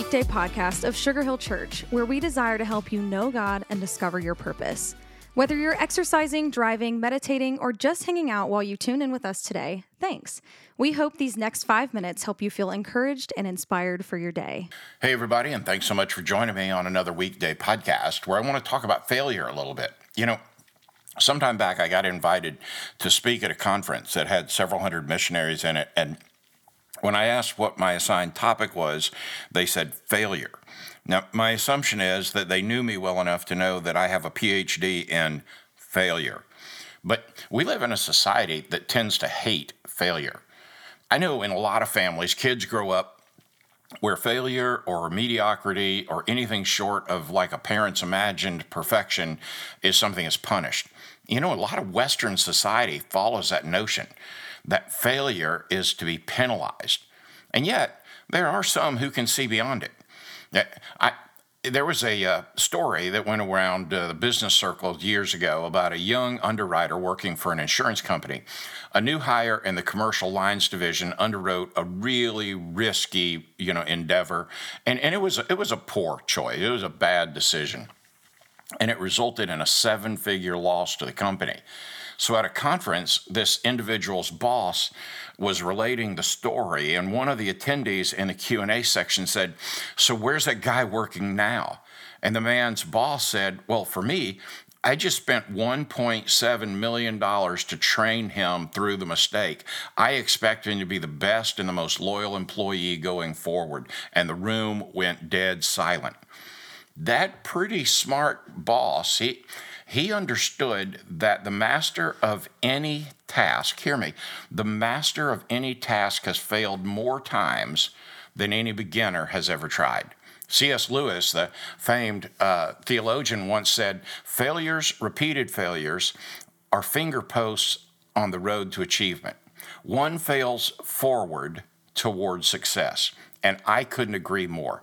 Weekday Podcast of Sugar Hill Church, where we desire to help you know God and discover your purpose. Whether you're exercising, driving, meditating, or just hanging out while you tune in with us today, thanks. We hope these next 5 minutes help you feel encouraged and inspired for your day. Hey, everybody, and thanks so much for joining me on another Weekday Podcast, where I want to talk about failure a little bit. You know, sometime back, I got invited to speak at a conference that had several hundred missionaries in it, and when I asked what my assigned topic was, they said failure. Now, my assumption is that they knew me well enough to know that I have a PhD in failure. But we live in a society that tends to hate failure. I know in a lot of families, kids grow up where failure or mediocrity or anything short of like a parent's imagined perfection is something that's punished. You know, a lot of Western society follows that notion that failure is to be penalized. And yet, there are some who can see beyond it. There was a story that went around the business circles years ago about a young underwriter working for an insurance company. A new hire in the commercial lines division underwrote a really risky, endeavor, and it was a poor choice. It was a bad decision, and it resulted in a seven-figure loss to the company. So at a conference, this individual's boss was relating the story, and one of the attendees in the Q&A section said, "So where's that guy working now?" And the man's boss said, "Well, for me, I just spent $1.7 million to train him through the mistake. I expect him to be the best and the most loyal employee going forward." And the room went dead silent. That pretty smart boss, he understood that the master of any task, hear me, the master of any task has failed more times than any beginner has ever tried. C.S. Lewis, the famed theologian, once said, repeated failures, are fingerposts on the road to achievement. One fails forward toward success. And I couldn't agree more.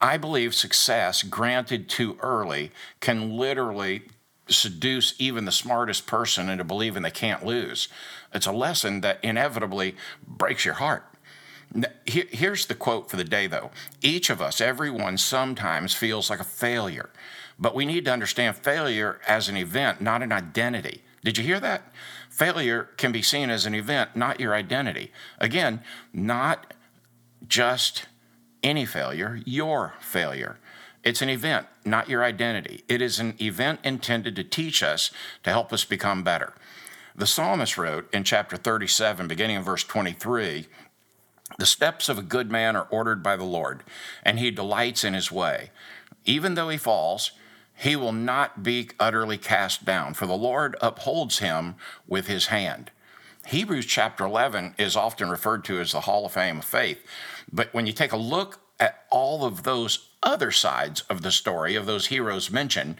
I believe success granted too early can literally seduce even the smartest person into believing they can't lose. It's a lesson that inevitably breaks your heart. Here's the quote for the day, though. Each of us, everyone, sometimes feels like a failure, but we need to understand failure as an event, not an identity. Did you hear that? Failure can be seen as an event, not your identity. Again, not just any failure, your failure. It's an event, not your identity. It is an event intended to teach us, to help us become better. The psalmist wrote in chapter 37, beginning in verse 23, "The steps of a good man are ordered by the Lord, and he delights in his way. Even though he falls, he will not be utterly cast down, for the Lord upholds him with his hand." Hebrews chapter 11 is often referred to as the Hall of Fame of Faith, but when you take a look at all of those other sides of the story of those heroes mentioned,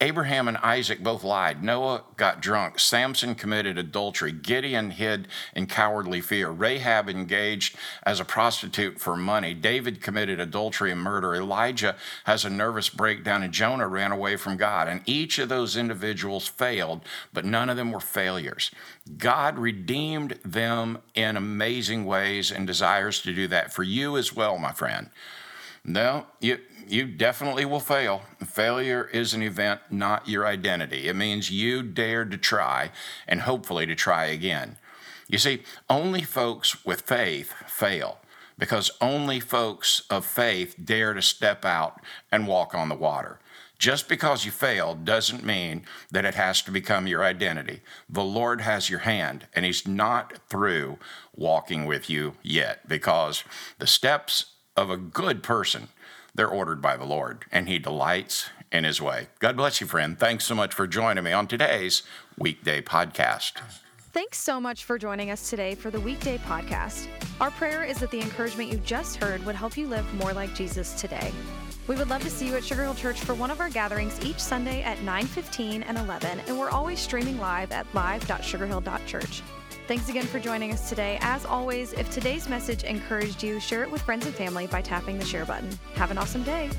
Abraham and Isaac both lied. Noah got drunk. Samson committed adultery. Gideon hid in cowardly fear. Rahab engaged as a prostitute for money. David committed adultery and murder. Elijah has a nervous breakdown, and Jonah ran away from God. And each of those individuals failed, but none of them were failures. God redeemed them in amazing ways and desires to do that for you as well, my friend. No, you definitely will fail. Failure is an event, not your identity. It means you dared to try and hopefully to try again. You see, only folks with faith fail because only folks of faith dare to step out and walk on the water. Just because you failed doesn't mean that it has to become your identity. The Lord has your hand, and he's not through walking with you yet because the steps of a good person, they're ordered by the Lord, and he delights in his way. God bless you, friend. Thanks so much for joining me on today's Weekday Podcast. Thanks so much for joining us today for the Weekday Podcast. Our prayer is that the encouragement you just heard would help you live more like Jesus today. We would love to see you at Sugar Hill Church for one of our gatherings each Sunday at 9:15 and 11, and we're always streaming live at live.sugarhill.church. Thanks again for joining us today. As always, if today's message encouraged you, share it with friends and family by tapping the share button. Have an awesome day.